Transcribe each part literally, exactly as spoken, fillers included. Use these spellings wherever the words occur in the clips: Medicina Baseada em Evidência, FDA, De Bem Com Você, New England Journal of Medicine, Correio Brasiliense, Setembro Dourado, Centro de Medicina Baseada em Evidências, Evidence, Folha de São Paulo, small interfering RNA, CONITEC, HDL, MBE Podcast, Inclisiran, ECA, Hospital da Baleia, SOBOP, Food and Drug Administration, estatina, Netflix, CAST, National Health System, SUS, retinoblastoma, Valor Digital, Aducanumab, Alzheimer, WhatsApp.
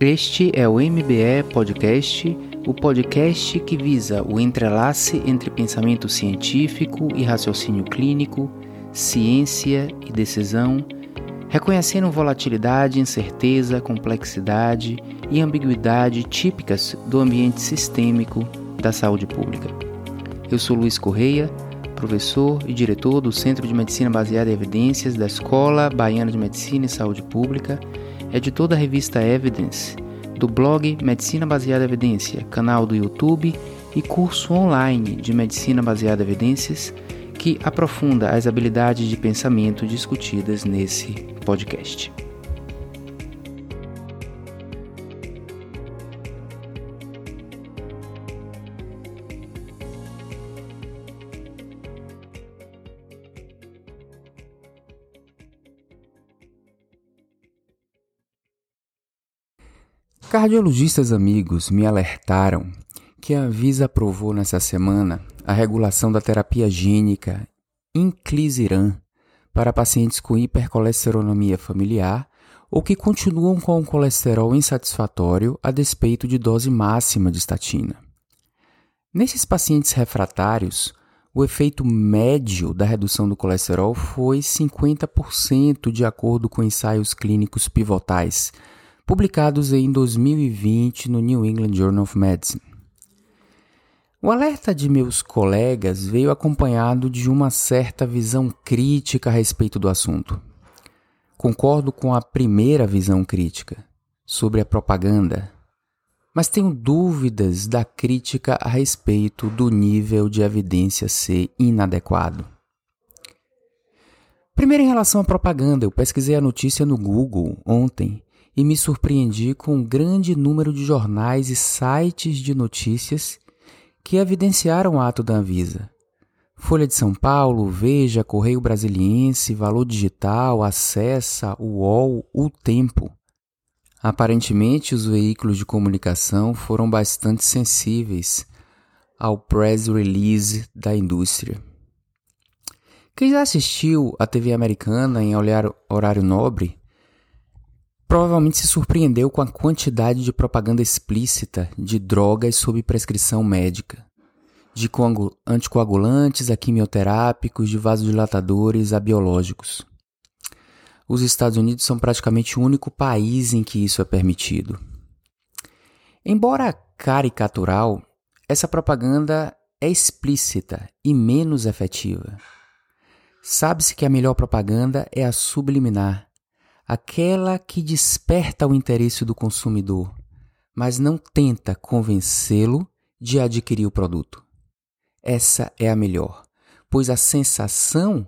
Este é o M B E Podcast, o podcast que visa o entrelace entre pensamento científico e raciocínio clínico, ciência e decisão, reconhecendo volatilidade, incerteza, complexidade e ambiguidade típicas do ambiente sistêmico da saúde pública. Eu sou Luiz Correia, professor e diretor do Centro de Medicina Baseada em Evidências da Escola Baiana de Medicina e Saúde Pública, editor da revista Evidence, do blog Medicina Baseada em Evidência, canal do YouTube e curso online de Medicina Baseada em Evidências, que aprofunda as habilidades de pensamento discutidas nesse podcast. Cardiologistas amigos me alertaram que a ANVISA aprovou nessa semana a regulação da terapia gênica Inclisiran para pacientes com hipercolesterolemia familiar ou que continuam com um colesterol insatisfatório a despeito de dose máxima de estatina. Nesses pacientes refratários, o efeito médio da redução do colesterol foi cinquenta por cento de acordo com ensaios clínicos pivotais, publicados em dois mil e vinte no New England Journal of Medicine. O alerta de meus colegas veio acompanhado de uma certa visão crítica a respeito do assunto. Concordo com a primeira visão crítica, sobre a propaganda, mas tenho dúvidas da crítica a respeito do nível de evidência ser inadequado. Primeiro, em relação à propaganda, eu pesquisei a notícia no Google ontem e me surpreendi com um grande número de jornais e sites de notícias que evidenciaram o ato da ANVISA. Folha de São Paulo, Veja, Correio Brasiliense, Valor Digital, Acessa, U O L, O Tempo. Aparentemente, os veículos de comunicação foram bastante sensíveis ao press release da indústria. Quem já assistiu à T V americana em horário nobre provavelmente se surpreendeu com a quantidade de propaganda explícita de drogas sob prescrição médica, de anticoagulantes a quimioterápicos, de vasodilatadores a biológicos. Os Estados Unidos são praticamente o único país em que isso é permitido. Embora caricatural, essa propaganda é explícita e menos efetiva. Sabe-se que a melhor propaganda é a subliminar, aquela que desperta o interesse do consumidor, mas não tenta convencê-lo de adquirir o produto. Essa é a melhor, pois a sensação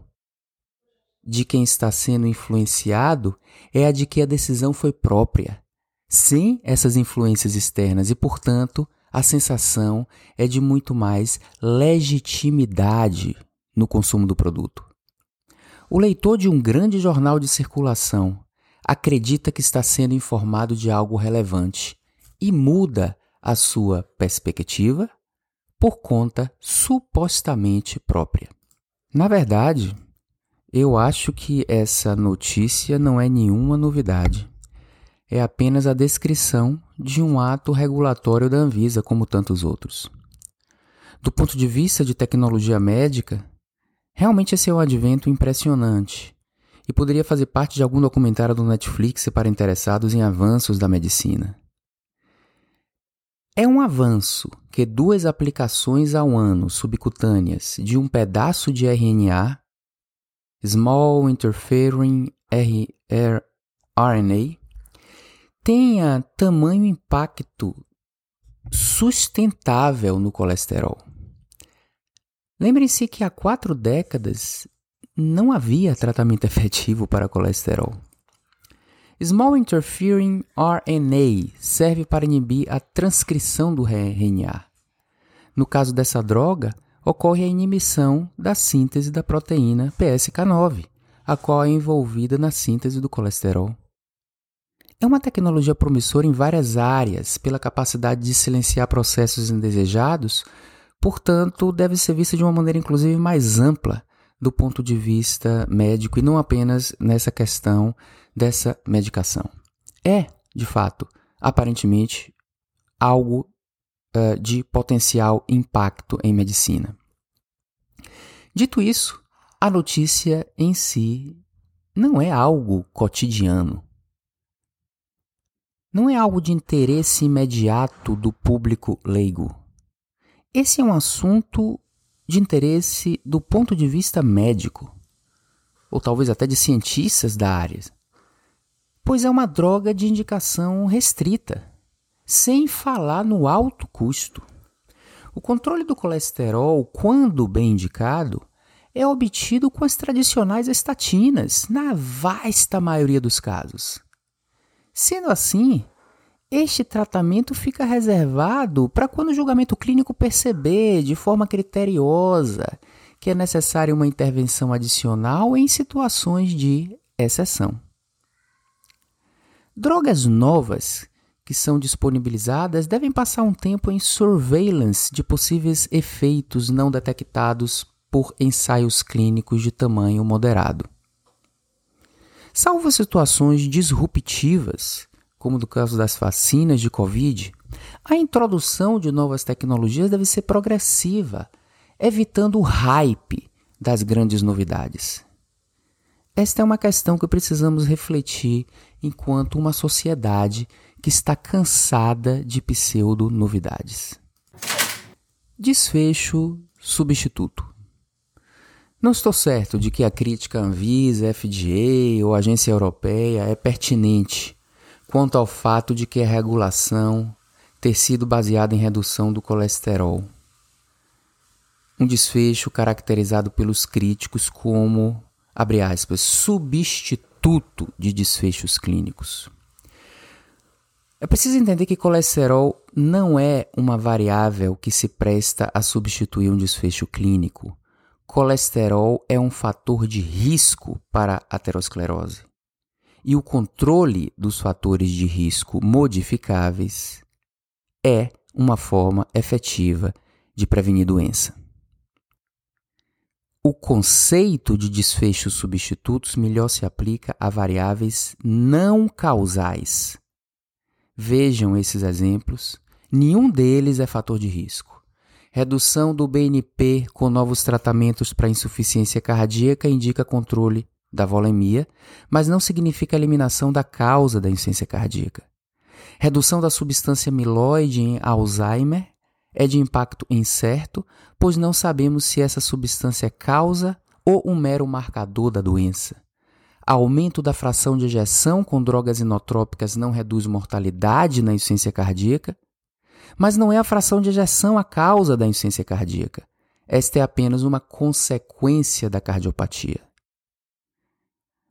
de quem está sendo influenciado é a de que a decisão foi própria, sem essas influências externas, e, portanto, a sensação é de muito mais legitimidade no consumo do produto. O leitor de um grande jornal de circulação acredita que está sendo informado de algo relevante e muda a sua perspectiva por conta supostamente própria. Na verdade, eu acho que essa notícia não é nenhuma novidade. É apenas a descrição de um ato regulatório da ANVISA, como tantos outros. Do ponto de vista de tecnologia médica, realmente esse é um advento impressionante e poderia fazer parte de algum documentário do Netflix para interessados em avanços da medicina. É um avanço que duas aplicações ao ano subcutâneas de um pedaço de R N A, Small Interfering R N A, tenha tamanho impacto sustentável no colesterol. Lembrem-se que há quatro décadas não havia tratamento efetivo para colesterol. Small Interfering R N A serve para inibir a transcrição do R N A. No caso dessa droga, ocorre a inibição da síntese da proteína P S K nove, a qual é envolvida na síntese do colesterol. É uma tecnologia promissora em várias áreas, pela capacidade de silenciar processos indesejados. Portanto, deve ser vista de uma maneira, inclusive, mais ampla do ponto de vista médico e não apenas nessa questão dessa medicação. É, de fato, aparentemente algo uh, de potencial impacto em medicina. Dito isso, a notícia em si não é algo cotidiano. Não é algo de interesse imediato do público leigo. Esse é um assunto de interesse do ponto de vista médico, ou talvez até de cientistas da área, pois é uma droga de indicação restrita, sem falar no alto custo. O controle do colesterol, quando bem indicado, é obtido com as tradicionais estatinas, na vasta maioria dos casos. Sendo assim, este tratamento fica reservado para quando o julgamento clínico perceber de forma criteriosa que é necessária uma intervenção adicional em situações de exceção. Drogas novas que são disponibilizadas devem passar um tempo em surveillance de possíveis efeitos não detectados por ensaios clínicos de tamanho moderado. Salvo situações disruptivas, como no caso das vacinas de Covid, a introdução de novas tecnologias deve ser progressiva, evitando o hype das grandes novidades. Esta é uma questão que precisamos refletir enquanto uma sociedade que está cansada de pseudo-novidades. Desfecho substituto. Não estou certo de que a crítica à ANVISA, F D A ou Agência Europeia é pertinente quanto ao fato de que a regulação ter sido baseada em redução do colesterol. Um desfecho caracterizado pelos críticos como, abre aspas, substituto de desfechos clínicos. É preciso entender que colesterol não é uma variável que se presta a substituir um desfecho clínico. Colesterol é um fator de risco para a aterosclerose e o controle dos fatores de risco modificáveis é uma forma efetiva de prevenir doença. O conceito de desfechos substitutos melhor se aplica a variáveis não causais. Vejam esses exemplos, nenhum deles é fator de risco. Redução do B N P com novos tratamentos para insuficiência cardíaca indica controle da volemia, mas não significa eliminação da causa da insuficiência cardíaca. Redução da substância amiloide em Alzheimer é de impacto incerto, pois não sabemos se essa substância é causa ou um mero marcador da doença. Aumento da fração de ejeção com drogas inotrópicas não reduz mortalidade na insuficiência cardíaca, mas não é a fração de ejeção a causa da insuficiência cardíaca. Esta é apenas uma consequência da cardiopatia.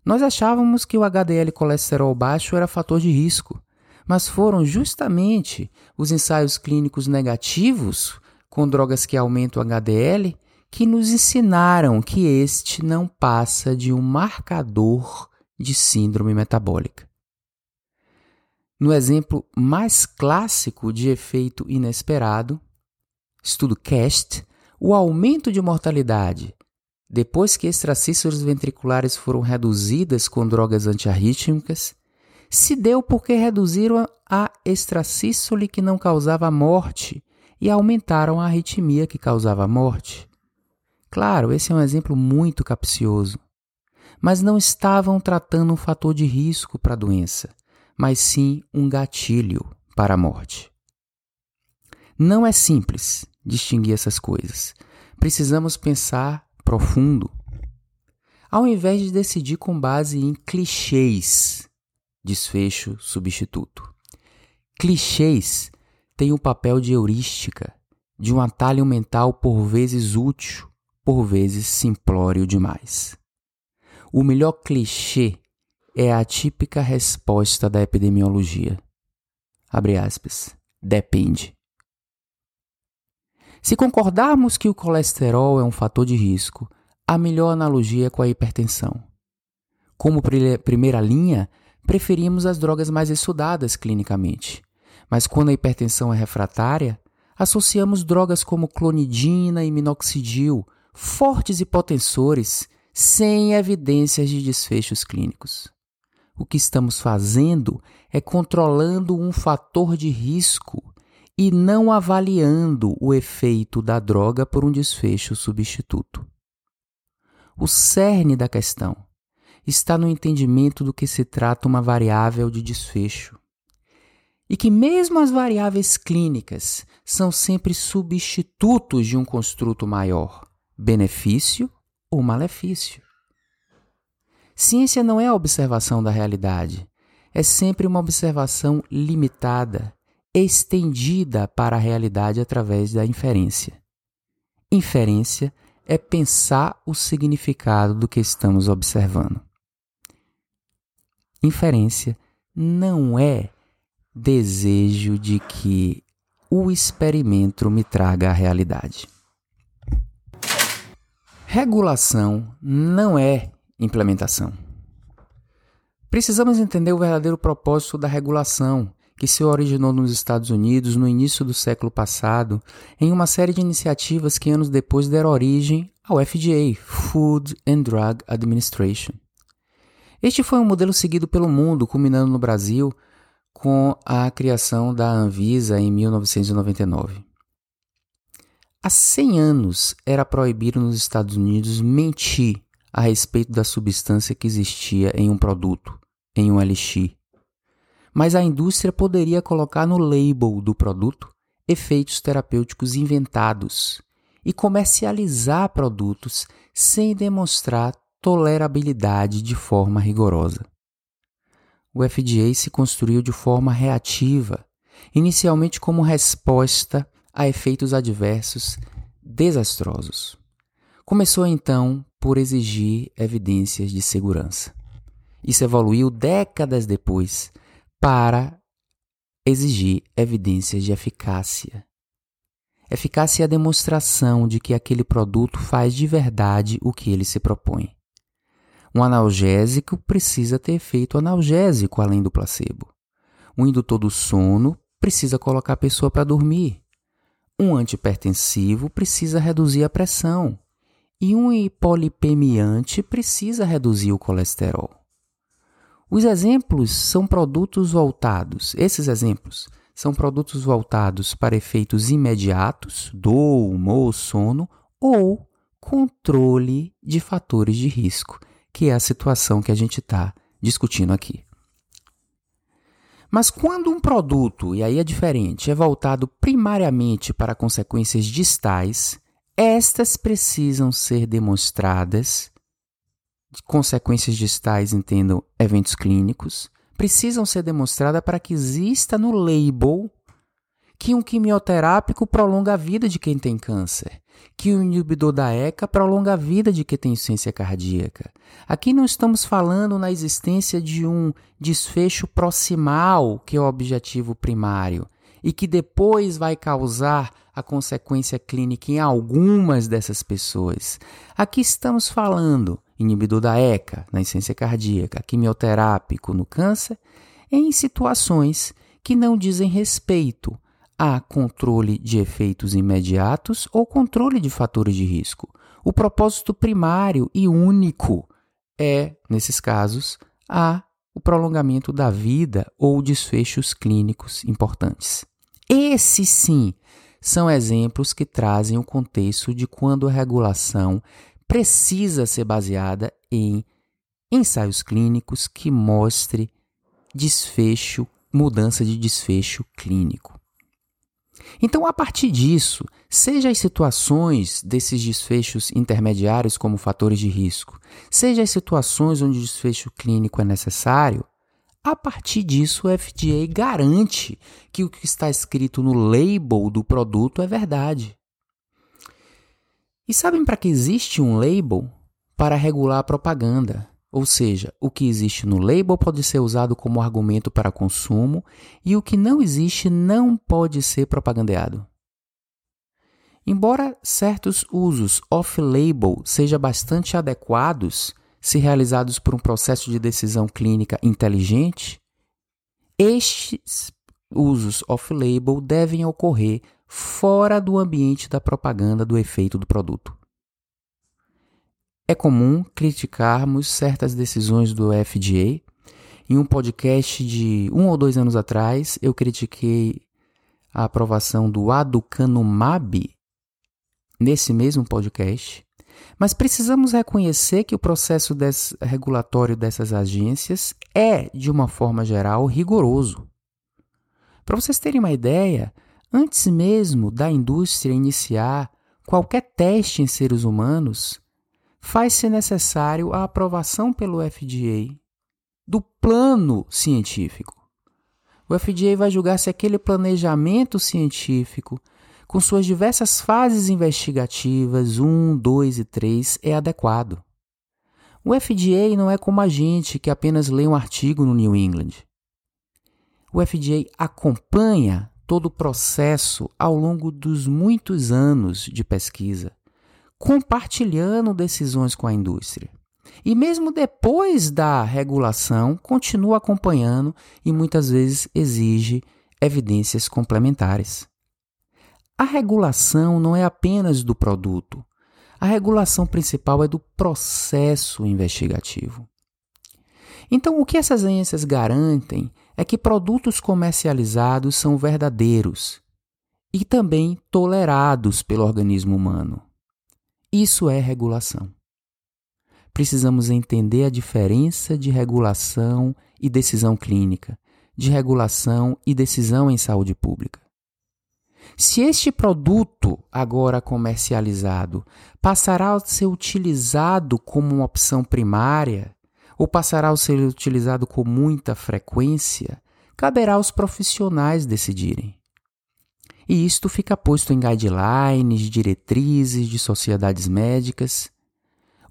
Nós achávamos que o H D L colesterol baixo era fator de risco, mas foram justamente os ensaios clínicos negativos com drogas que aumentam o H D L que nos ensinaram que este não passa de um marcador de síndrome metabólica. No exemplo mais clássico de efeito inesperado, estudo CAST, o aumento de mortalidade depois que extracíceras ventriculares foram reduzidas com drogas antiarrítmicas se deu porque reduziram a extracícole que não causava morte e aumentaram a arritmia que causava morte. Claro, esse é um exemplo muito capcioso, mas não estavam tratando um fator de risco para a doença, mas sim um gatilho para a morte. Não é simples distinguir essas coisas. Precisamos pensar profundo, ao invés de decidir com base em clichês, desfecho substituto. Clichês têm o papel de heurística, de um atalho mental por vezes útil, por vezes simplório demais. O melhor clichê é a típica resposta da epidemiologia. Abre aspas. Depende. Se concordarmos que o colesterol é um fator de risco, a melhor analogia é com a hipertensão. Como pr- primeira linha, preferimos as drogas mais estudadas clinicamente. Mas quando a hipertensão é refratária, associamos drogas como clonidina e minoxidil, fortes hipotensores, sem evidências de desfechos clínicos. O que estamos fazendo é controlando um fator de risco e não avaliando o efeito da droga por um desfecho substituto. O cerne da questão está no entendimento do que se trata uma variável de desfecho e que mesmo as variáveis clínicas são sempre substitutos de um construto maior, benefício ou malefício. Ciência não é a observação da realidade, é sempre uma observação limitada, estendida para a realidade através da inferência. Inferência é pensar o significado do que estamos observando. Inferência não é desejo de que o experimento me traga a realidade. Regulação não é implementação. Precisamos entender o verdadeiro propósito da regulação, que se originou nos Estados Unidos no início do século passado, em uma série de iniciativas que anos depois deram origem ao F D A, Food and Drug Administration. Este foi um modelo seguido pelo mundo, culminando no Brasil com a criação da ANVISA em mil novecentos e noventa e nove. Há cem anos era proibido nos Estados Unidos mentir a respeito da substância que existia em um produto, em um elixir. Mas a indústria poderia colocar no label do produto efeitos terapêuticos inventados e comercializar produtos sem demonstrar tolerabilidade de forma rigorosa. O F D A se construiu de forma reativa, inicialmente como resposta a efeitos adversos desastrosos. Começou então por exigir evidências de segurança. Isso evoluiu décadas depois para exigir evidências de eficácia. Eficácia é a demonstração de que aquele produto faz de verdade o que ele se propõe. Um analgésico precisa ter efeito analgésico além do placebo. Um indutor do sono precisa colocar a pessoa para dormir. Um antipertensivo precisa reduzir a pressão. E um hipolipemiante precisa reduzir o colesterol. Os exemplos são produtos voltados, esses exemplos são produtos voltados para efeitos imediatos, dor, humor, sono ou controle de fatores de risco, que é a situação que a gente está discutindo aqui. Mas quando um produto, e aí é diferente, é voltado primariamente para consequências distais, estas precisam ser demonstradas, consequências distais, entendam, eventos clínicos, precisam ser demonstradas para que exista no label que um quimioterápico prolonga a vida de quem tem câncer, que o inibidor da E C A prolonga a vida de quem tem insuficiência cardíaca. Aqui não estamos falando na existência de um desfecho proximal, que é o objetivo primário, e que depois vai causar a consequência clínica em algumas dessas pessoas. Aqui estamos falando inibidor da E C A na insuficiência cardíaca, quimioterápico no câncer, em situações que não dizem respeito a controle de efeitos imediatos ou controle de fatores de risco. O propósito primário e único é, nesses casos, a, o prolongamento da vida ou desfechos clínicos importantes. Esses, sim, são exemplos que trazem o contexto de quando a regulação precisa ser baseada em ensaios clínicos que mostre desfecho, mudança de desfecho clínico. Então, a partir disso, seja as situações desses desfechos intermediários como fatores de risco, seja as situações onde o desfecho clínico é necessário, a partir disso, o F D A garante que o que está escrito no label do produto é verdade. E sabem para que existe um label? Para regular a propaganda. Ou seja, o que existe no label pode ser usado como argumento para consumo e o que não existe não pode ser propagandeado. Embora certos usos off-label sejam bastante adequados, se realizados por um processo de decisão clínica inteligente, estes usos off-label devem ocorrer fora do ambiente da propaganda do efeito do produto. É comum criticarmos certas decisões do F D A Em um podcast de um ou dois anos atrás, eu critiquei a aprovação do Aducanumab nesse mesmo podcast. Mas precisamos reconhecer que o processo des- regulatório dessas agências é, de uma forma geral, rigoroso. Para vocês terem uma ideia, antes mesmo da indústria iniciar qualquer teste em seres humanos, faz-se necessário a aprovação pelo F D A do plano científico. O F D A vai julgar se aquele planejamento científico, com suas diversas fases investigativas, um, dois e três, é adequado. O F D A não é como a gente que apenas lê um artigo no New England. O F D A acompanha todo o processo ao longo dos muitos anos de pesquisa, compartilhando decisões com a indústria. E mesmo depois da regulação, continua acompanhando e muitas vezes exige evidências complementares. A regulação não é apenas do produto. A regulação principal é do processo investigativo. Então, o que essas agências garantem é que produtos comercializados são verdadeiros e também tolerados pelo organismo humano. Isso é regulação. Precisamos entender a diferença de regulação e decisão clínica, de regulação e decisão em saúde pública. Se este produto, agora comercializado, passará a ser utilizado como uma opção primária ou passará a ser utilizado com muita frequência, caberá aos profissionais decidirem. E isto fica posto em guidelines, diretrizes de sociedades médicas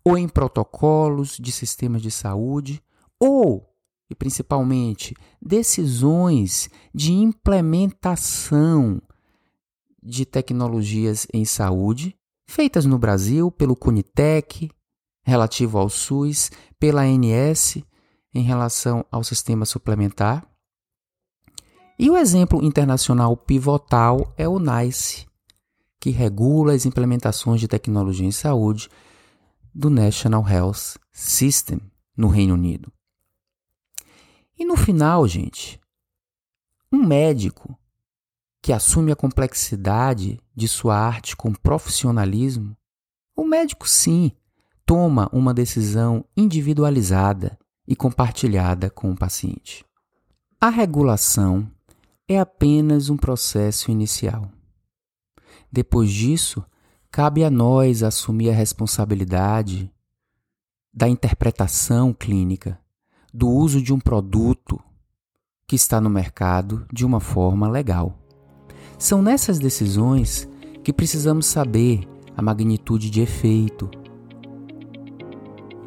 ou em protocolos de sistemas de saúde ou, e principalmente, decisões de implementação de tecnologias em saúde, feitas no Brasil pelo CONITEC, relativo ao SUS, pela A N S, em relação ao sistema suplementar. E o exemplo internacional pivotal é o nice, que regula as implementações de tecnologia em saúde do National Health System, no Reino Unido. E no final, gente, um médico que assume a complexidade de sua arte com profissionalismo, o médico, sim, toma uma decisão individualizada e compartilhada com o paciente. A regulação é apenas um processo inicial. Depois disso, cabe a nós assumir a responsabilidade da interpretação clínica, do uso de um produto que está no mercado de uma forma legal. São nessas decisões que precisamos saber a magnitude de efeito.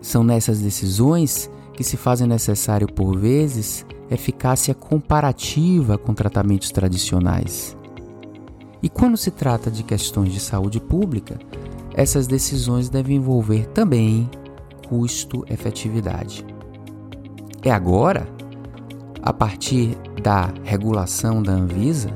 São nessas decisões que se fazem necessário, por vezes, eficácia comparativa com tratamentos tradicionais. E quando se trata de questões de saúde pública, essas decisões devem envolver também custo-efetividade. É agora, a partir da regulação da Anvisa,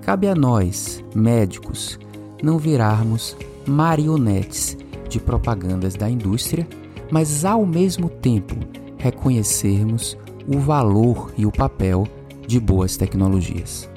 cabe a nós, médicos, não virarmos marionetes de propagandas da indústria, mas ao mesmo tempo reconhecermos o valor e o papel de boas tecnologias.